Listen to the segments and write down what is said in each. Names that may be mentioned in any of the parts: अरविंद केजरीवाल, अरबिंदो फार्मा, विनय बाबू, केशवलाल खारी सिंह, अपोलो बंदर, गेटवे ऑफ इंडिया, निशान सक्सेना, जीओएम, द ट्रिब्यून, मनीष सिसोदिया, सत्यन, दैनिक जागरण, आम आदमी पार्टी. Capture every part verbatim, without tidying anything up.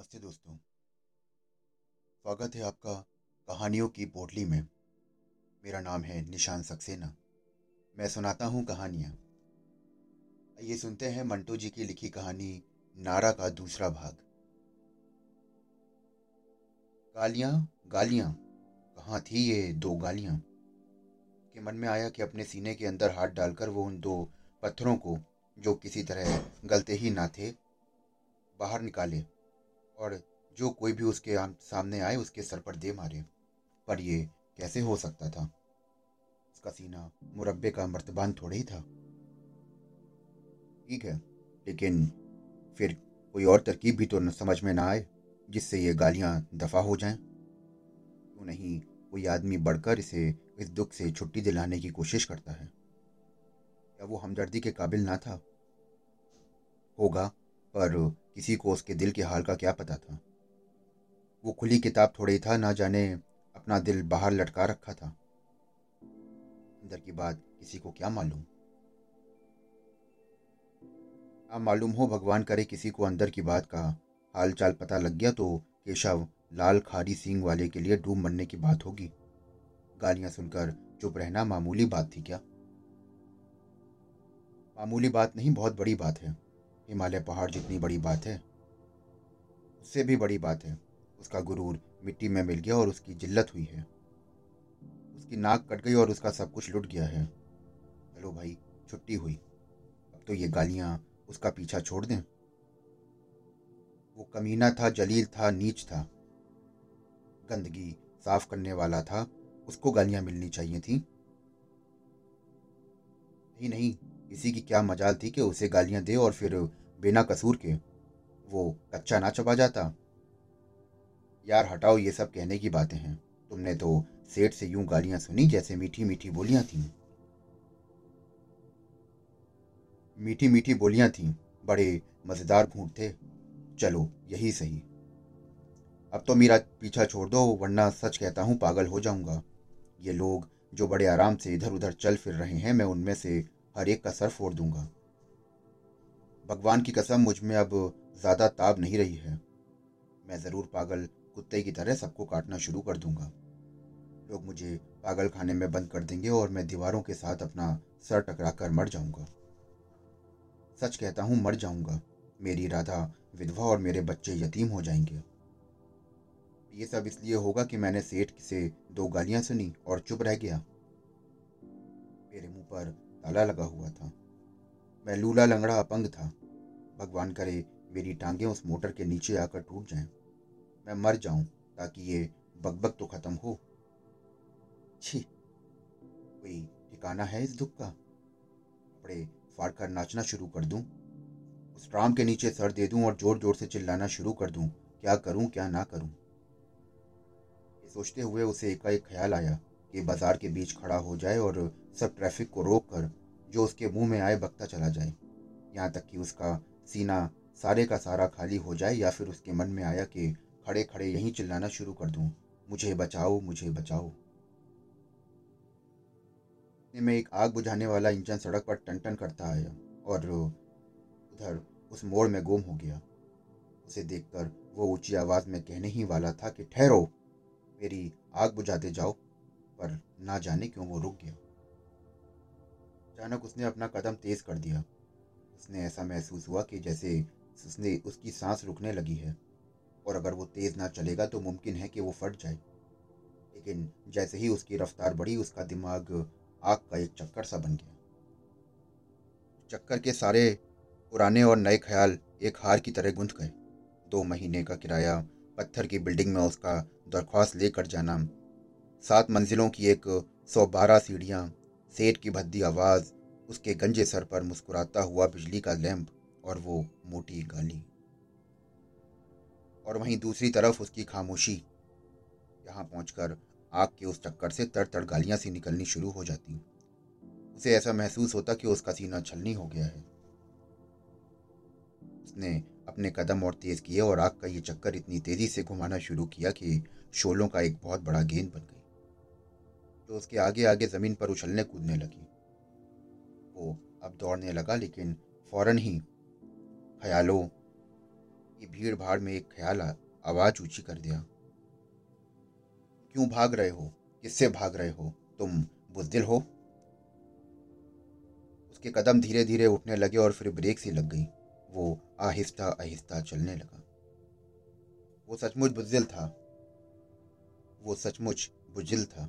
नमस्ते दोस्तों, स्वागत है आपका कहानियों की पोटली में। मेरा नाम है निशान सक्सेना। मैं सुनाता हूँ कहानियाँ। आइए सुनते हैं मंटो जी की लिखी कहानी नारा का दूसरा भाग। गालियाँ गालियाँ कहाँ थी ये दो गालियाँ के मन में आया कि अपने सीने के अंदर हाथ डालकर वो उन दो पत्थरों को जो किसी तरह गलते ही ना थे बाहर निकाले और जो कोई भी उसके सामने आए उसके सर पर दे मारे। पर ये कैसे हो सकता था? उसका सीना मुरब्बे का मर्तबान थोड़े ही था। ठीक है, लेकिन फिर कोई और तरकीब भी तो समझ में ना आए जिससे ये गालियां दफा हो जाएं। क्यों नहीं कोई आदमी बढ़कर इसे इस दुख से छुट्टी दिलाने की कोशिश करता है? क्या वो हमदर्दी के काबिल ना था? होगा, पर किसी को उसके दिल के हाल का क्या पता था। वो खुली किताब थोड़ी था, ना जाने अपना दिल बाहर लटका रखा था। अंदर की बात किसी को क्या मालूम। ना मालूम हो, भगवान करे किसी को अंदर की बात का हाल चाल पता लग गया तो केशवलाल खारी सिंह वाले के लिए डूब मरने की बात होगी। गालियां सुनकर चुप रहना मामूली बात थी क्या? मामूली बात नहीं, बहुत बड़ी बात है। हिमालय पहाड़ जितनी बड़ी बात है उससे भी बड़ी बात है। उसका गुरूर मिट्टी में मिल गया और उसकी जिल्लत हुई है। उसकी नाक कट गई और उसका सब कुछ लुट गया है। चलो भाई, छुट्टी हुई। अब तो ये गालियां उसका पीछा छोड़ दें। वो कमीना था, जलील था, नीच था, गंदगी साफ करने वाला था। उसको गालियां मिलनी चाहिए थी। नहीं नहीं, इसी की क्या मजाल थी कि उसे गालियां दे और फिर बिना कसूर के वो कच्चा ना चबा जाता। यार हटाओ ये सब कहने की बातें हैं। तुमने तो सेठ से यूं गालियां सुनी जैसे मीठी मीठी बोलियां थीं। मीठी मीठी बोलियां थीं, बड़े मज़ेदार घूंट थे। चलो यही सही, अब तो मेरा पीछा छोड़ दो, वरना सच कहता हूँ पागल हो जाऊँगा। ये लोग जो बड़े आराम से इधर उधर चल फिर रहे हैं, मैं उनमें से हर एक का सर फोड़ दूंगा। भगवान की कसम, मुझ में अब ज़्यादा ताब नहीं रही है। मैं ज़रूर पागल कुत्ते की तरह सबको काटना शुरू कर दूंगा। लोग मुझे पागल खाने में बंद कर देंगे और मैं दीवारों के साथ अपना सर टकरा कर मर जाऊंगा। सच कहता हूँ मर जाऊंगा। मेरी राधा विधवा और मेरे बच्चे यतीम हो जाएंगे। ये सब इसलिए होगा कि मैंने सेठ से दो गालियाँ सुनी और चुप रह गया। मेरे मुँह पर ताला लगा हुआ था। मैं लूला लंगड़ा अपंग था। भगवान करे मेरी टांगें उस मोटर के नीचे आकर टूट जाएं, मैं मर जाऊं ताकि ये बकबक तो खत्म हो। छी, कोई ठिकाना है इस दुख का? कपड़े फाड़ कर नाचना शुरू कर दूं, उस ट्राम के नीचे सर दे दूं और जोर जोर से चिल्लाना शुरू कर दूं। क्या करूं क्या ना करूं, ये सोचते हुए उसे एकाएक ख्याल आया कि बाजार के बीच खड़ा हो जाए और सब ट्रैफिक को रोक कर जो उसके मुंह में आए बकता चला जाए, यहाँ तक कि उसका सीना सारे का सारा खाली हो जाए। या फिर उसके मन में आया कि खड़े खड़े यहीं चिल्लाना शुरू कर दूं, मुझे बचाओ मुझे बचाओ। में एक आग बुझाने वाला इंजन सड़क पर टन टन करता आया और उधर उस मोड़ में गुम हो गया। उसे देखकर वो ऊंची आवाज में कहने ही वाला था कि ठहरो, मेरी आग बुझाते जाओ, पर ना जाने क्यों वो रुक गया। अचानक उसने अपना कदम तेज कर दिया। उसने ऐसा महसूस हुआ कि जैसे उसने उसकी सांस रुकने लगी है और अगर वो तेज ना चलेगा तो मुमकिन है कि वो फट जाए। लेकिन जैसे ही उसकी रफ्तार बढ़ी, उसका दिमाग आग का एक चक्कर सा बन गया। चक्कर के सारे पुराने और नए ख्याल एक हार की तरह गूंथ गए। दो महीने का किराया, पत्थर की बिल्डिंग में उसका दरख्वास्त लेकर जाना, सात मंजिलों की एक सौ बारह सीढ़ियाँ, सेठ की भद्दी आवाज़, उसके गंजे सर पर मुस्कुराता हुआ बिजली का लैंप और वो मोटी गाली। और वहीं दूसरी तरफ उसकी खामोशी। यहाँ पहुँचकर आग के उस चक्कर से तर तर गालियाँ सी निकलनी शुरू हो जाती। उसे ऐसा महसूस होता कि उसका सीना छलनी हो गया है। उसने अपने कदम और तेज किए और आग का ये चक्कर इतनी तेजी से घुमाना शुरू किया कि शोलों का एक बहुत बड़ा गेंद बन गई, तो उसके आगे आगे ज़मीन पर उछलने कूदने लगी। वो अब दौड़ने लगा, लेकिन फौरन ही ख्यालों ये भीड़ भाड़ में एक ख्याल आवाज ऊंची कर दिया। क्यों भाग रहे हो? किससे भाग रहे हो? तुम बुज़दिल हो? उसके कदम धीरे धीरे उठने लगे और फिर ब्रेक सी लग गई। वो आहिस्ता आहिस्ता चलने लगा। वो सचमुच बुज़दिल था। वो सचमुच बुज़दिल था।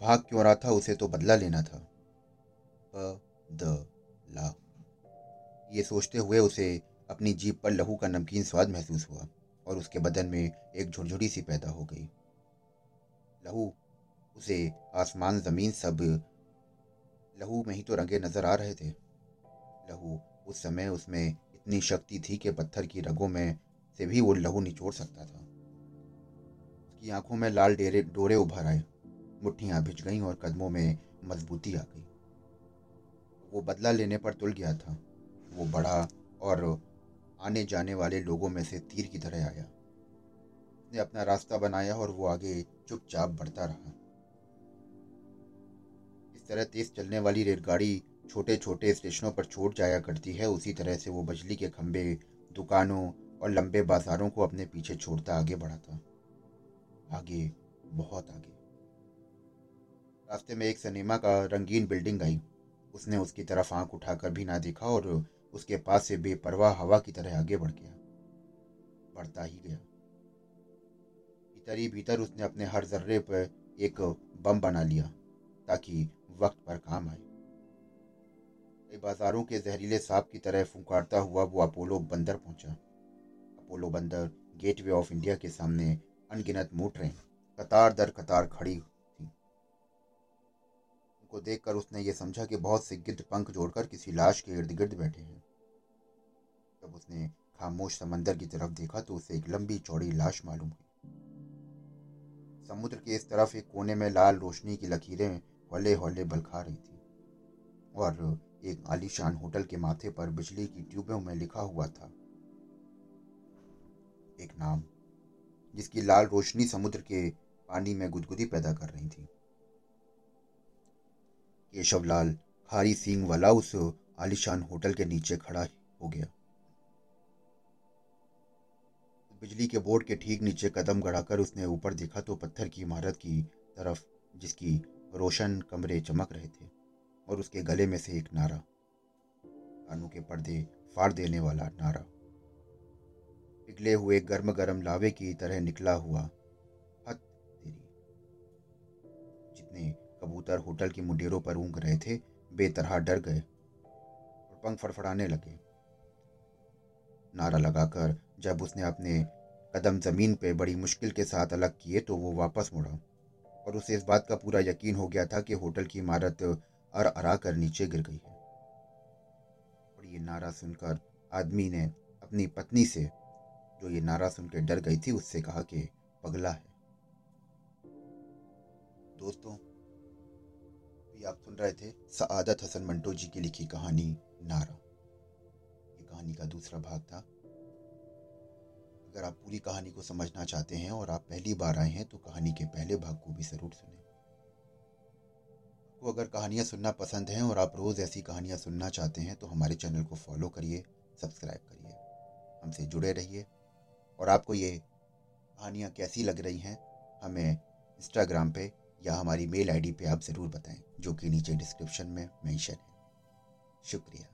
भाग क्यों रहा था? उसे तो बदला लेना था। बदला, ये सोचते हुए उसे अपनी जीभ पर लहू का नमकीन स्वाद महसूस हुआ और उसके बदन में एक झुरझुरी सी पैदा हो गई। लहू, उसे आसमान ज़मीन सब लहू में ही तो रंगे नजर आ रहे थे। लहू, उस समय उसमें इतनी शक्ति थी कि पत्थर की रगों में से भी वो लहू निचोड़ सकता था। उसकी आंखों में लाल डेरे डोरे उभर आए, मुट्ठियां भिज गईं और कदमों में मजबूती आ गई। वो बदला लेने पर तुल गया था। वो बड़ा और आने जाने वाले लोगों में से तीर की तरह आया। उसने अपना रास्ता बनाया और वो आगे चुपचाप बढ़ता रहा। जिस तरह तेज चलने वाली रेलगाड़ी छोटे छोटे स्टेशनों पर छोड़ जाया करती है, उसी तरह से वो बिजली के खंभे, दुकानों और लंबे बाजारों को अपने पीछे छोड़ता आगे बढ़ा था। आगे, बहुत आगे। रास्ते में एक सिनेमा का रंगीन बिल्डिंग आई। उसने उसकी तरफ आंख उठाकर भी ना देखा और उसके पास से बेपरवाह हवा की तरह आगे बढ़ गया। बढ़ता ही गया। भीतर ही भीतर उसने अपने हर जर्रे पर एक बम बना लिया ताकि वक्त पर काम आए। कई बाजारों के जहरीले सांप की तरह फुंकारता हुआ वो अपोलो बंदर पहुंचा। अपोलो बंदर गेटवे ऑफ इंडिया के सामने अनगिनत मोटरें कतार दर कतार खड़ी थीं। उनको देखकर उसने ये समझा कि बहुत से गिद्ध पंख जोड़कर किसी लाश के इर्द गिर्द बैठे हैं। जब उसने खामोश समंदर की तरफ देखा तो उसे एक लंबी चौड़ी लाश मालूम हुई। समुद्र के इस तरफ एक कोने में लाल रोशनी की लकीरें हौले हौले बलखा रही थी और एक आलीशान होटल के माथे पर बिजली की ट्यूबों में लिखा हुआ था एक नाम, जिसकी लाल रोशनी समुद्र के पानी में गुदगुदी पैदा कर रही थी। केशवलाल खारी सिंह वाला उस आलीशान होटल के नीचे खड़ा हो गया। बिजली के बोर्ड के ठीक नीचे कदम गड़ाकर उसने ऊपर देखा तो पत्थर की इमारत की तरफ, जिसकी रोशन कमरे चमक रहे थे, और उसके गले में से एक नारा, कानों के पर्दे फाड़ देने वाला नारा, पिघले हुए गर्म गर्म लावे की तरह निकला हुआ, हद तेरी। जितने कबूतर होटल की मुंडेरों पर ऊँग रहे थे बेतरह डर गए और पंख फड़फड़ाने लगे। नारा लगाकर जब उसने अपने कदम ज़मीन पे बड़ी मुश्किल के साथ अलग किए तो वो वापस मुड़ा और उसे इस बात का पूरा यकीन हो गया था कि होटल की इमारत अर अरा कर नीचे गिर गई है। और ये नारा सुनकर आदमी ने अपनी पत्नी से, जो ये नारा सुनकर डर गई थी, उससे कहा कि पगला है। दोस्तों, भी आप सुन रहे थे सआदत हसन मंटो जी की लिखी कहानी नारा। ये कहानी का दूसरा भाग था। अगर आप पूरी कहानी को समझना चाहते हैं और आप पहली बार आए हैं तो कहानी के पहले भाग को भी ज़रूर सुनें। आपको अगर कहानियाँ सुनना पसंद हैं और आप रोज़ ऐसी कहानियाँ सुनना चाहते हैं तो हमारे चैनल को फॉलो करिए, सब्सक्राइब करिए, हमसे जुड़े रहिए। और आपको ये कहानियाँ कैसी लग रही हैं हमें इंस्टाग्राम पे या हमारी मेल आई डी पे आप ज़रूर बताएँ, जो कि नीचे डिस्क्रिप्शन में मैंशन है। शुक्रिया।